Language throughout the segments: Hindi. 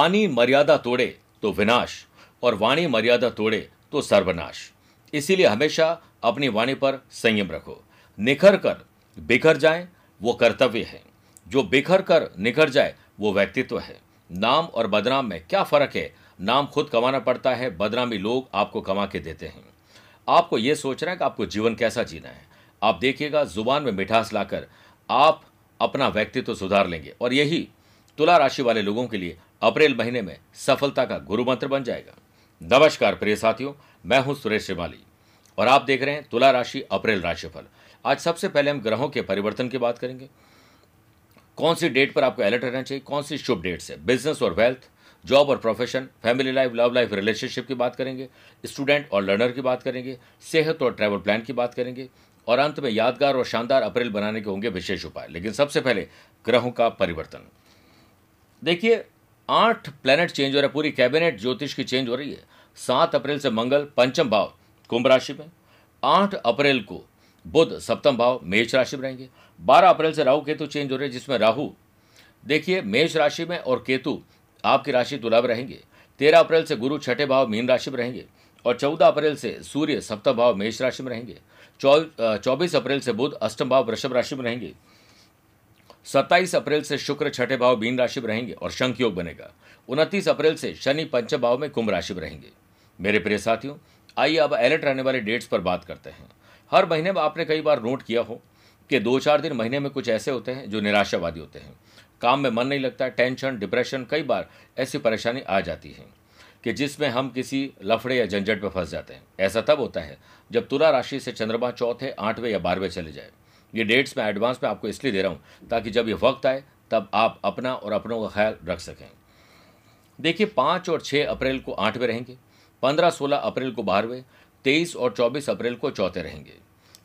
वाणी मर्यादा तोड़े तो विनाश और वाणी मर्यादा तोड़े तो सर्वनाश। इसीलिए हमेशा अपनी वाणी पर संयम रखो। निखर कर बिखर जाए वो कर्तव्य है, जो बिखर कर निखर जाए वो व्यक्तित्व है। नाम और बदनाम में क्या फ़र्क है? नाम खुद कमाना पड़ता है, बदनामी लोग आपको कमा के देते हैं। आपको ये सोचना है कि आपको जीवन कैसा जीना है। आप देखिएगा जुबान में मिठास लाकर आप अपना व्यक्तित्व सुधार लेंगे और यही तुला राशि वाले लोगों के लिए अप्रैल महीने में सफलता का गुरु मंत्र बन जाएगा। नमस्कार प्रिय साथियों, मैं हूं सुरेश शिमाली और आप देख रहे हैं तुला राशि अप्रैल राशिफल। आज सबसे पहले हम ग्रहों के परिवर्तन की बात करेंगे। कौन सी डेट पर आपको अलर्ट रहना चाहिए, कौन सी शुभ डेट्स है। बिजनेस और वेल्थ, जॉब और profession, family life, love life, relationship की बात करेंगे। स्टूडेंट और लर्नर की बात करेंगे। सेहत और ट्रैवल प्लान की बात करेंगे और अंत में यादगार और शानदार अप्रैल बनाने के होंगे विशेष उपाय। लेकिन सबसे पहले ग्रहों का परिवर्तन देखिए। 8 प्लैनेट चेंज हो रहा है, पूरी कैबिनेट ज्योतिष की चेंज हो रही है। 7 अप्रैल से मंगल पंचम भाव कुंभ राशि में, 8 अप्रैल को बुध सप्तम भाव मेष राशि में रहेंगे। 12 अप्रैल से राहु केतु चेंज हो रहे हैं, जिसमें राहु देखिए मेष राशि में और केतु आपकी राशि तुला में रहेंगे। 13 अप्रैल से गुरु छठे भाव मीन राशि में रहेंगे और 14 अप्रैल से सूर्य सप्तम भाव मेष राशि में रहेंगे। 24 अप्रैल से बुध अष्टम भाव वृषभ राशि में रहेंगे। 27 अप्रैल से शुक्र छठे भाव मीन राशि में रहेंगे और शंख योग बनेगा। 29 अप्रैल से शनि पंचम भाव में कुंभ राशि में रहेंगे। मेरे प्रिय साथियों, आइए अब अलर्ट रहने वाले डेट्स पर बात करते हैं। हर महीने में आपने कई बार नोट किया हो कि 2-4 दिन महीने में कुछ ऐसे होते हैं जो निराशावादी होते हैं। काम में मन नहीं लगता, टेंशन, डिप्रेशन, कई बार ऐसी परेशानी आ जाती है कि जिसमें हम किसी लफड़े या झंझट में फंस जाते हैं। ऐसा तब होता है जब तुला राशि से चंद्रमा चौथे, 8वें या 12वें चले जाए। ये डेट्स मैं एडवांस में आपको इसलिए दे रहा हूँ ताकि जब ये वक्त आए तब आप अपना और अपनों का ख्याल रख सकें। देखिए 5 और 6 अप्रैल को 8वें रहेंगे, 15-16 अप्रैल को 12वें, 23 और 24 अप्रैल को 4वें रहेंगे।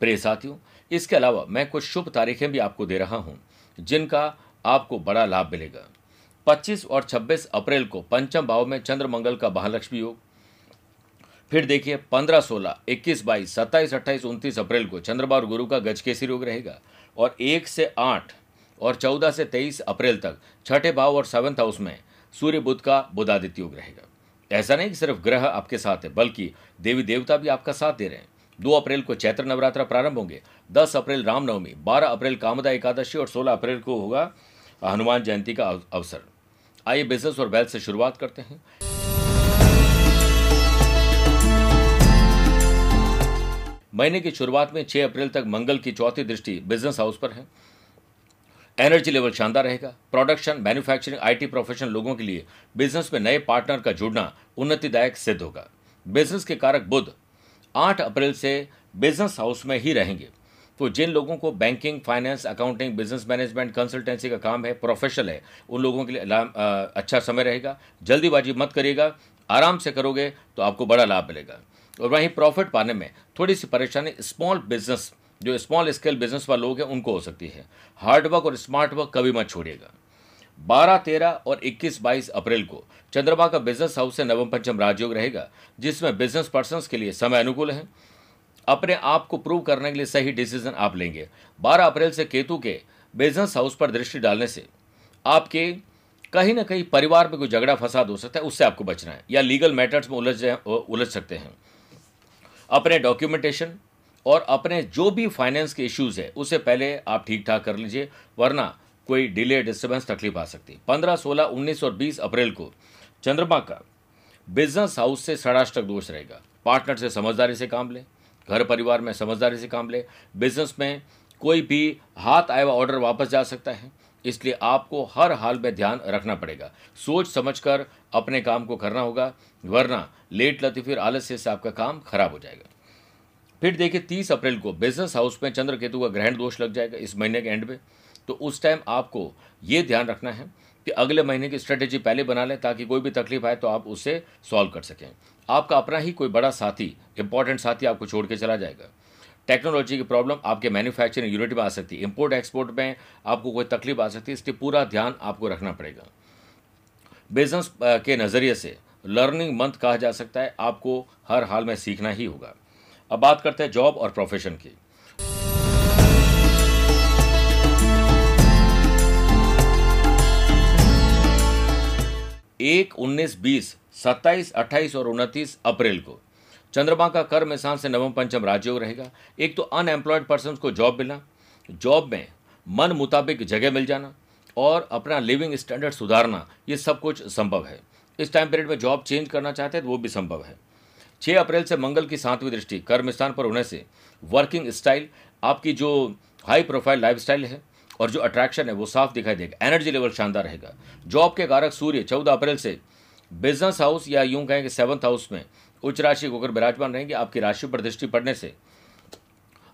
प्रिय साथियों, इसके अलावा मैं कुछ शुभ तारीखें भी आपको दे रहा हूँ जिनका आपको बड़ा लाभ मिलेगा। 25 और 26 अप्रैल को पंचम भाव में चंद्रमंगल का महालक्ष्मी योग। फिर देखिए 15, 16, 21, 22, 27, 28, 29 अप्रैल को चंद्रमा और गुरु का गजकेसरी योग रहेगा और 1 से 8 और 14 से 23 अप्रैल तक छठे भाव और 7वें हाउस में सूर्य बुध का बुधादित्य योग रहेगा। ऐसा नहीं कि सिर्फ ग्रह आपके साथ है, बल्कि देवी देवता भी आपका साथ दे रहे हैं। 2 अप्रैल को चैत्र नवरात्र प्रारंभ होंगे, 10 अप्रैल रामनवमी, 12 अप्रैल कामदा एकादशी और 16 अप्रैल को होगा हनुमान जयंती का अवसर। आइए बिजनेस और वेल्थ से शुरुआत करते हैं। महीने की शुरुआत में 6 अप्रैल तक मंगल की चौथी दृष्टि बिजनेस हाउस पर है। एनर्जी लेवल शानदार रहेगा। प्रोडक्शन, मैन्युफैक्चरिंग, आईटी प्रोफेशन लोगों के लिए बिजनेस में नए पार्टनर का जुड़ना उन्नतिदायक सिद्ध होगा। बिजनेस के कारक बुध 8 अप्रैल से बिजनेस हाउस में ही रहेंगे, तो जिन लोगों को banking, finance, accounting, business management, consultancy का काम है, प्रोफेशनल है, उन लोगों के लिए अच्छा समय रहेगा। जल्दीबाजी मत करिएगा, आराम से करोगे तो आपको बड़ा लाभ मिलेगा। और वहीं प्रॉफिट पाने में थोड़ी सी परेशानी स्मॉल बिजनेस, जो स्मॉल स्केल बिजनेस वाले लोग हैं, उनको हो सकती है। हार्डवर्क और स्मार्ट वर्क कभी मत छोड़िएगा। 12, 13 और 21, 22 अप्रैल को चंद्रमा का बिजनेस हाउस से नवम पंचम राजयोग रहेगा, जिसमें बिजनेस पर्सनस के लिए समय अनुकूल है। अपने आप को प्रूव करने के लिए सही डिसीजन आप लेंगे। 12 अप्रैल से केतु के बिजनेस हाउस पर दृष्टि डालने से आपके कहीं ना कहीं परिवार में कोई झगड़ा फसाद हो सकता है, उससे आपको बचना है, या लीगल मैटर्स में उलझ सकते हैं। अपने डॉक्यूमेंटेशन और अपने जो भी फाइनेंस के इश्यूज़ है उसे पहले आप ठीक ठाक कर लीजिए, वरना कोई डिले, डिस्टर्बेंस, तकलीफ आ सकती है। 15, 16, 19 और 20 अप्रैल को चंद्रमा का बिजनेस हाउस से षडाष्टक दोष रहेगा। पार्टनर से समझदारी से काम लें, घर परिवार में समझदारी से काम ले। बिजनेस में कोई भी हाथ आया हुआ ऑर्डर वापस जा सकता है, इसलिए आपको हर हाल में ध्यान रखना पड़ेगा। सोच समझकर अपने काम को करना होगा, वरना लेट लतीफ़ी और आलस्य से आपका काम खराब हो जाएगा। फिर देखिए 30 अप्रैल को बिजनेस हाउस में चंद्र केतु का ग्रहण दोष लग जाएगा इस महीने के एंड में, तो उस टाइम आपको ये ध्यान रखना है कि अगले महीने की स्ट्रेटेजी पहले बना लें ताकि कोई भी तकलीफ आए तो आप उसे सॉल्व कर सकें। आपका अपना ही कोई बड़ा साथी, इंपॉर्टेंट साथी आपको छोड़ के चला जाएगा। टेक्नोलॉजी की प्रॉब्लम आपके मैन्युफैक्चरिंग यूनिट में आ सकती है। इंपोर्ट एक्सपोर्ट में आपको कोई तकलीफ आ सकती है, इसलिए पूरा ध्यान आपको रखना पड़ेगा। बिजनेस के नज़रिए से लर्निंग मंथ कहा जा सकता है, आपको हर हाल में सीखना ही होगा। अब बात करते हैं जॉब और प्रोफेशन की। 1, 19, 20, 27, 28 और 29 अप्रैल को चंद्रमा का कर्म स्थान से नवम पंचम राजयोग रहेगा। एक तो अनएम्प्लॉयड पर्सन को जॉब मिलना, जॉब में मन मुताबिक जगह मिल जाना और अपना लिविंग स्टैंडर्ड सुधारना, ये सब कुछ संभव है। इस टाइम पीरियड में जॉब चेंज करना चाहते हैं तो वो भी संभव है। 6 अप्रैल से मंगल की 7वीं दृष्टि कर्म स्थान पर होने से वर्किंग स्टाइल, आपकी जो हाई प्रोफाइल लाइफस्टाइल है और जो अट्रैक्शन है वो साफ दिखाई देगा। एनर्जी लेवल शानदार रहेगा। जॉब के कारक सूर्य 14 अप्रैल से बिजनेस हाउस या यूं कहें कि 7th हाउस में उच्च राशि होकर विराजमान रहेंगे। आपकी राशि पर दृष्टि पड़ने से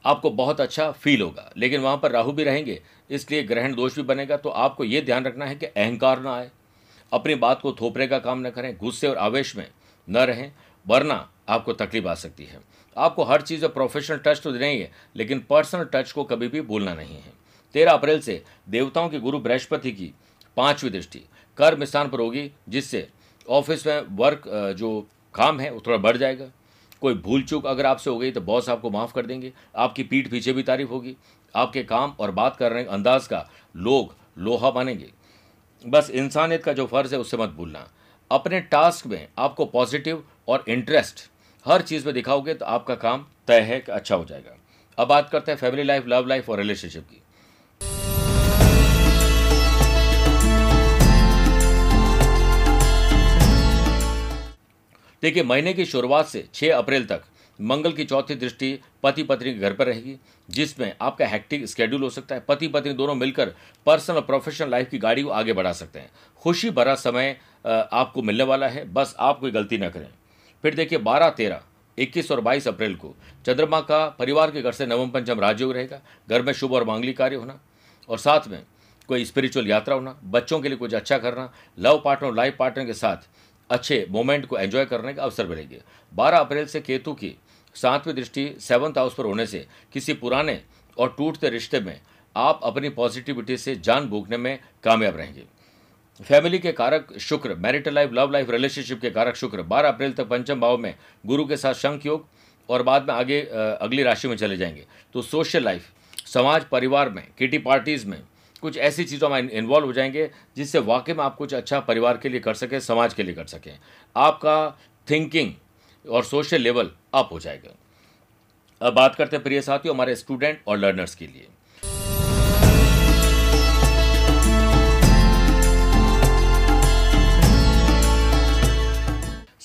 आपको बहुत अच्छा फील होगा, लेकिन वहाँ पर राहु भी रहेंगे, इसलिए ग्रहण दोष भी बनेगा। तो आपको ये ध्यान रखना है कि अहंकार ना आए, अपनी बात को थोपने का काम न करें, गुस्से और आवेश में न रहें, वरना आपको तकलीफ आ सकती है। आपको हर चीज़ में प्रोफेशनल टच तो देना ही है, लेकिन पर्सनल टच को कभी भी भूलना नहीं है। 13 अप्रैल से देवताओं के गुरु बृहस्पति की 5वीं दृष्टि कर्म स्थान पर होगी, जिससे ऑफिस में वर्क जो काम है वो थोड़ा बढ़ जाएगा। कोई भूल चूक अगर आपसे हो गई तो बॉस आपको माफ़ कर देंगे। आपकी पीठ पीछे भी तारीफ होगी। आपके काम और बात करने के अंदाज का लोग लोहा मानेंगे। बस इंसानियत का जो फ़र्ज़ है उससे मत भूलना। अपने टास्क में आपको पॉजिटिव और इंटरेस्ट हर चीज़ में दिखाओगे तो आपका काम तय है कि अच्छा हो जाएगा। अब बात करते हैं फैमिली लाइफ, लव लाइफ और रिलेशनशिप की। देखिए, महीने की शुरुआत से 6 अप्रैल तक मंगल की 4थी दृष्टि पति पत्नी के घर पर रहेगी, जिसमें आपका हैक्टिक स्केड्यूल हो सकता है। पति पत्नी दोनों मिलकर पर्सनल और प्रोफेशनल लाइफ की गाड़ी को आगे बढ़ा सकते हैं। खुशी भरा समय आपको मिलने वाला है, बस आप कोई गलती ना करें। फिर देखिए 12, 13, 21 और 22 अप्रैल को चंद्रमा का परिवार के घर से नवम पंचम राजयोग रहेगा। घर में शुभ और मांगलिक कार्य होना और साथ में कोई स्पिरिचुअल यात्रा होना, बच्चों के लिए कुछ अच्छा करना, लव पार्टनर और लाइफ पार्टनर के साथ अच्छे मोमेंट को एंजॉय करने के अवसर मिलेंगे। 12 अप्रैल से केतु की 7वीं दृष्टि 7th हाउस पर होने से किसी पुराने और टूटते रिश्ते में आप अपनी पॉजिटिविटी से जान फूंकने में कामयाब रहेंगे। फैमिली के कारक शुक्र, marital life, love life, relationship के कारक शुक्र 12 अप्रैल तक पंचम भाव में गुरु के साथ शंख योग और बाद में आगे अगली राशि में चले जाएंगे। तो सोशल लाइफ, समाज, परिवार में, किटी पार्टीज़ में कुछ ऐसी चीज़ों में इन्वॉल्व हो जाएंगे जिससे वाकई में आप कुछ अच्छा परिवार के लिए कर सकें, समाज के लिए कर सकें। आपका थिंकिंग और सोशल लेवल अप हो जाएगा। अब बात करते हैं प्रिय साथियों हमारे स्टूडेंट और लर्नर्स के लिए।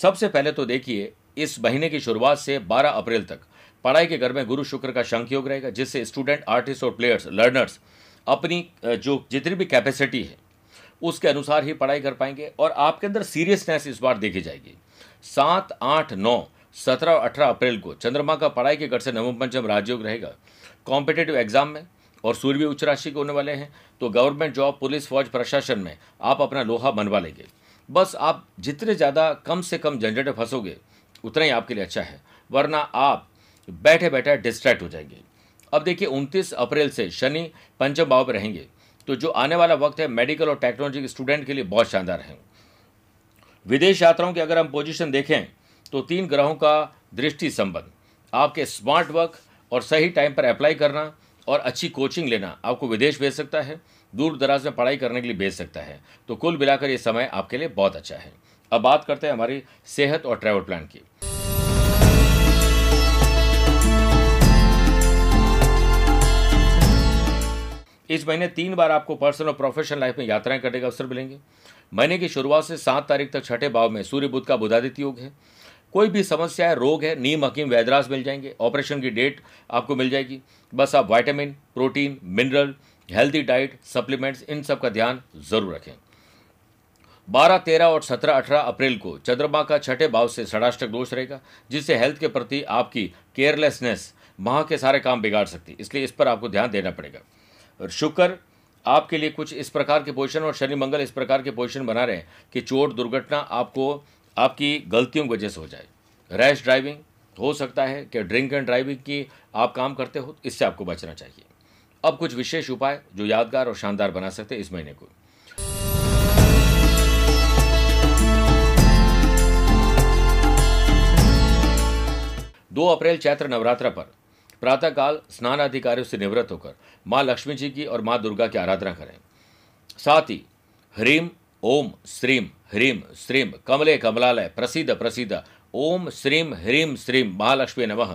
सबसे पहले तो देखिए, इस महीने की शुरुआत से 12 अप्रैल तक पढ़ाई के घर में गुरु शुक्र का शंख योग रहेगा, जिससे स्टूडेंट, आर्टिस्ट और प्लेयर्स, लर्नर्स अपनी जो जितनी भी कैपेसिटी है उसके अनुसार ही पढ़ाई कर पाएंगे और आपके अंदर सीरियसनेस इस बार देखी जाएगी। 7, 8, 9, 17 और 18 अप्रैल को चंद्रमा का पढ़ाई के घर से नवम पंचम राजयोग रहेगा। कॉम्पिटेटिव एग्जाम में और सूर्य भी उच्च राशि के होने वाले हैं, तो गवर्नमेंट जॉब, पुलिस, फौज, प्रशासन में आप अपना लोहा मनवा लेंगे। बस आप जितने ज़्यादा कम से कम झंझट में फंसोगे उतना ही आपके लिए अच्छा है, वरना आप बैठे बैठे डिस्ट्रैक्ट हो जाएंगे। अब देखिए 29 अप्रैल से शनि पंचम भाव पर रहेंगे, तो जो आने वाला वक्त है मेडिकल और टेक्नोलॉजी के स्टूडेंट के लिए बहुत शानदार है। विदेश यात्राओं की अगर हम पोजीशन देखें तो 3 ग्रहों का दृष्टि संबंध आपके स्मार्ट वर्क और सही टाइम पर अप्लाई करना और अच्छी कोचिंग लेना आपको विदेश भेज सकता है, दूर दराज में पढ़ाई करने के लिए भेज सकता है। तो कुल मिलाकर ये समय आपके लिए बहुत अच्छा है। अब बात करते हैं हमारी सेहत और ट्रैवल प्लान की। इस महीने 3 बार आपको पर्सनल और प्रोफेशनल लाइफ में यात्राएं करने का अवसर मिलेंगे। महीने की शुरुआत से 7 तारीख तक छठे भाव में सूर्य बुध का बुधादित्य योग है। कोई भी समस्या है, रोग है, नीम, हकीम, वैद्यराज मिल जाएंगे। ऑपरेशन की डेट आपको मिल जाएगी। बस आप vitamin, protein, mineral, healthy diet, supplements, इन सब का ध्यान जरूर रखें। 12, 13 और 17, 18 अप्रैल को चंद्रमा का छठे भाव से षडाष्टक दोष रहेगा, जिससे हेल्थ के प्रति आपकी केयरलेसनेस माह के सारे काम बिगाड़ सकती है, इसलिए इस पर आपको ध्यान देना पड़ेगा। शुक्र आपके लिए कुछ इस प्रकार के पोजीशन और शनि मंगल इस प्रकार के पोजीशन बना रहे हैं कि चोट, दुर्घटना आपको आपकी गलतियों की वजह से हो जाए। रैश ड्राइविंग हो सकता है कि ड्रिंक एंड ड्राइविंग की आप काम करते हो, इससे आपको बचना चाहिए। अब कुछ विशेष उपाय जो यादगार और शानदार बना सकते हैं इस महीने को। दो अप्रैल चैत्र नवरात्र पर प्रातःकाल स्नान आदि कार्यों से निवृत्त होकर माँ लक्ष्मी जी की और माँ दुर्गा की आराधना करें। साथ ही ह्रीम, ओम, श्रीम, ह्रीं श्रीं कमले कमलालय प्रसीद प्रसीद ओम श्रीं ह्रीं श्रीं महालक्ष्मी नमः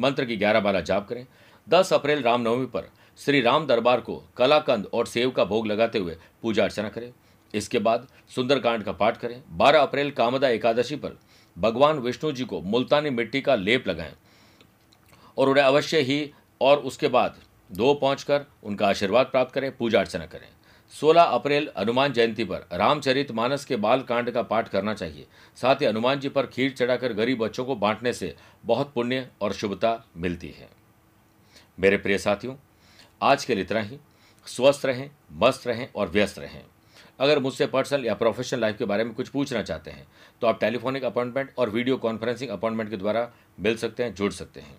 मंत्र की 11 बार जाप करें। 10 अप्रैल रामनवमी पर श्री राम दरबार को कलाकंद और सेव का भोग लगाते हुए पूजा अर्चना करें। इसके बाद सुंदरकांड का पाठ करें। 12 अप्रैल कामदा एकादशी पर भगवान विष्णु जी को मुल्तानी मिट्टी का लेप लगाएं और उन्हें अवश्य ही और उसके बाद 2 पहुँच उनका आशीर्वाद प्राप्त करें, पूजा अर्चना करें। 16 अप्रैल हनुमान जयंती पर रामचरितमानस के बाल कांड का पाठ करना चाहिए। साथ ही हनुमान जी पर खीर चढ़ाकर गरीब बच्चों को बांटने से बहुत पुण्य और शुभता मिलती है। मेरे प्रिय साथियों, आज के लिए इतना ही। स्वस्थ रहें, मस्त रहें और व्यस्त रहें। अगर मुझसे पर्सनल या प्रोफेशनल लाइफ के बारे में कुछ पूछना चाहते हैं तो आप टेलीफोनिक अपॉइंटमेंट और वीडियो कॉन्फ्रेंसिंग अपॉइंटमेंट के द्वारा मिल सकते हैं, जुड़ सकते हैं।